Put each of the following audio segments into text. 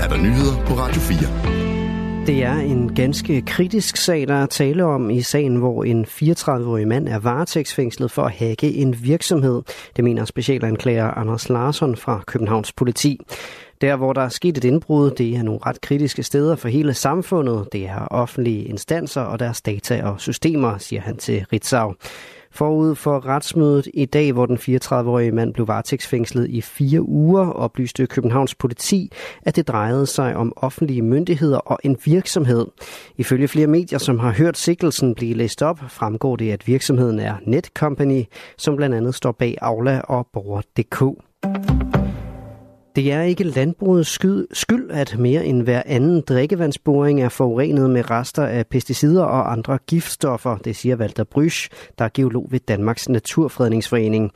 er der nyheder på Radio 4. Det er en ganske kritisk sag, der er tale om i sagen, hvor en 34-årig mand er varetægtsfængslet for at hacke en virksomhed. Det mener specialanklager Anders Larsson fra Københavns Politi. Der, hvor der er sket et indbrud, det er nogle ret kritiske steder for hele samfundet. Det er offentlige instanser og deres data og systemer, siger han til Ritzau. Forud for retsmødet i dag, hvor den 34-årige mand blev varetægtsfængslet i 4 uger, oplyste Københavns Politi, at det drejede sig om offentlige myndigheder og en virksomhed. Ifølge flere medier, som har hørt sigtelsen blive læst op, fremgår det, at virksomheden er Netcompany, som blandt andet står bag Aula og borger.dk. Det er ikke landbrugets skyld, at mere end hver anden drikkevandsboring er forurenet med rester af pesticider og andre giftstoffer, det siger Valter Brysch, der er geolog ved Danmarks Naturfredningsforening.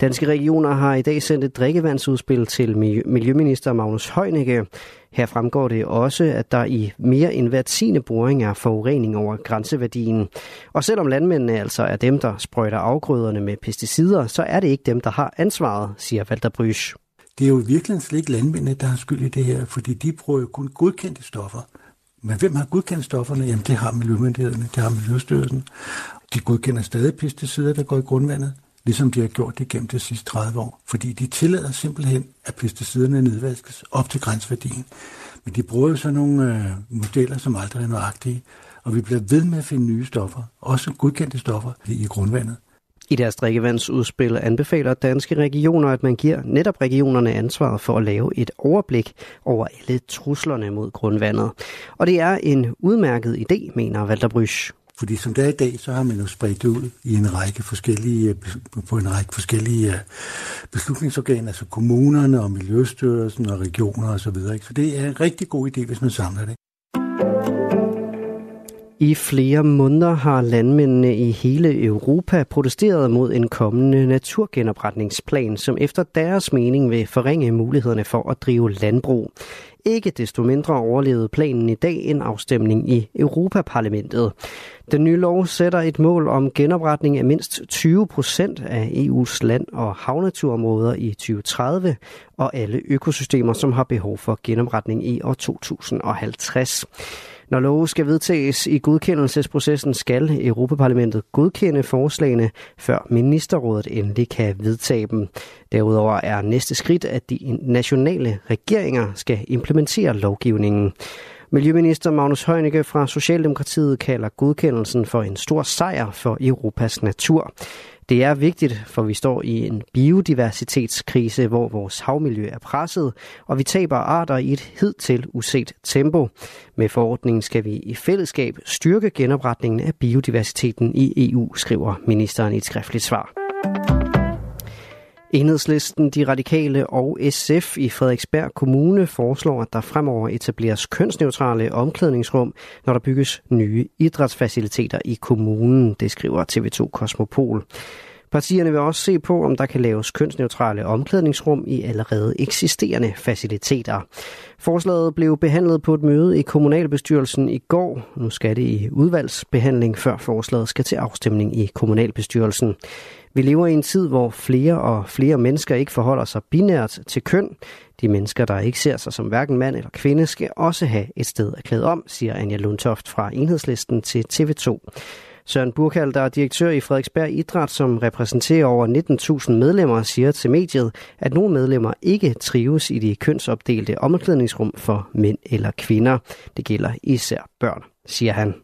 Danske Regioner har i dag sendt et drikkevandsudspil til miljøminister Magnus Heunicke. Her fremgår det også, at der i mere end hver 10. boring er forurening over grænseværdien. Og selvom landmændene altså er dem, der sprøjter afgrøderne med pesticider, så er det ikke dem, der har ansvaret, siger Valter Brysch. Det er jo virkelig slet ikke landmændene, der har skyld i det her, fordi de bruger jo kun godkendte stoffer. Men hvem har godkendt stofferne? Jamen det har miljømyndighederne, det har Miljøstyrelsen. De godkender stadig pesticider, der går i grundvandet, ligesom de har gjort det gennem de sidste 30 år. Fordi de tillader simpelthen, at pesticiderne nedvaskes op til grænseværdien. Men de bruger jo sådan nogle modeller, som aldrig er nøjagtige. Og vi bliver ved med at finde nye stoffer, også godkendte stoffer i grundvandet. I deres drikkevandsudspil anbefaler Danske Regioner, at man giver netop regionerne ansvaret for at lave et overblik over alle truslerne mod grundvandet. Og det er en udmærket idé, mener Valter Brysch. Fordi som det er i dag, så har man jo spredt det ud i en række forskellige beslutningsorganer, altså kommunerne og Miljøstyrelsen og regioner osv. Så det er en rigtig god idé, hvis man samler det. I flere måneder har landmændene i hele Europa protesteret mod en kommende naturgenopretningsplan, som efter deres mening vil forringe mulighederne for at drive landbrug. Ikke desto mindre overlevede planen i dag en afstemning i Europaparlamentet. Den nye lov sætter et mål om genopretning af mindst 20% af EU's land- og havnaturområder i 2030 og alle økosystemer, som har behov for genopretning i år 2050. Når lov skal vedtages i godkendelsesprocessen, skal Europaparlamentet godkende forslagene, før ministerrådet endelig kan vedtage dem. Derudover er næste skridt, at de nationale regeringer skal implementere lovgivningen. Miljøminister Magnus Heunicke fra Socialdemokratiet kalder godkendelsen for en stor sejr for Europas natur. Det er vigtigt, for vi står i en biodiversitetskrise, hvor vores havmiljø er presset, og vi taber arter i et hidtil uset tempo. Med forordningen skal vi i fællesskab styrke genopretningen af biodiversiteten i EU, skriver ministeren i et skriftligt svar. Enhedslisten, De Radikale og SF i Frederiksberg Kommune foreslår, at der fremover etableres kønsneutrale omklædningsrum, når der bygges nye idrætsfaciliteter i kommunen, det skriver TV2 Kosmopol. Partierne vil også se på, om der kan laves kønsneutrale omklædningsrum i allerede eksisterende faciliteter. Forslaget blev behandlet på et møde i kommunalbestyrelsen i går. Nu skal det i udvalgsbehandling, før forslaget skal til afstemning i kommunalbestyrelsen. Vi lever i en tid, hvor flere og flere mennesker ikke forholder sig binært til køn. De mennesker, der ikke ser sig som hverken mand eller kvinde, skal også have et sted at klæde om, siger Anja Lundtoft fra Enhedslisten til TV2. Søren Burkald, der er direktør i Frederiksberg Idræt, som repræsenterer over 19.000 medlemmer, siger til mediet, at nogle medlemmer ikke trives i de kønsopdelte omklædningsrum for mænd eller kvinder. Det gælder især børn, siger han.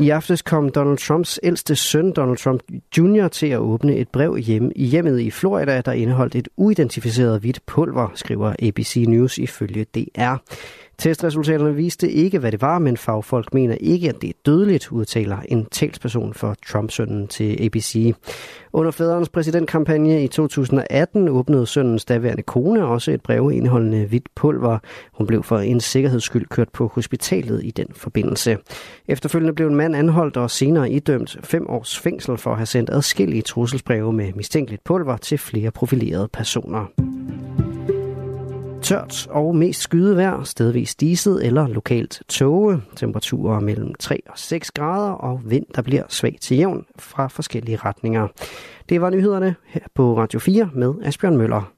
I aftes kom Donald Trumps ældste søn, Donald Trump Jr., til at åbne et brev i hjemmet i Florida, der indeholdt et uidentificeret hvidt pulver, skriver ABC News ifølge DR. Testresultaterne viste ikke, hvad det var, men fagfolk mener ikke, at det er dødeligt, udtaler en talsperson for Trump-sønnen til ABC. Under faderens præsidentkampagne i 2018 åbnede sønnens daværende kone også et brev indeholdende hvidt pulver. Hun blev for en sikkerheds skyld kørt på hospitalet i den forbindelse. Efterfølgende blev en mand anholdt og senere idømt 5 års fængsel for at have sendt adskillige trusselsbreve med mistænkeligt pulver til flere profilerede personer. Tørt og mest skydevejr, stedvis diset eller lokalt tåge. Temperaturer mellem 3 og 6 grader og vind, der bliver svag til jævn fra forskellige retninger. Det var nyhederne her på Radio 4 med Asbjørn Møller.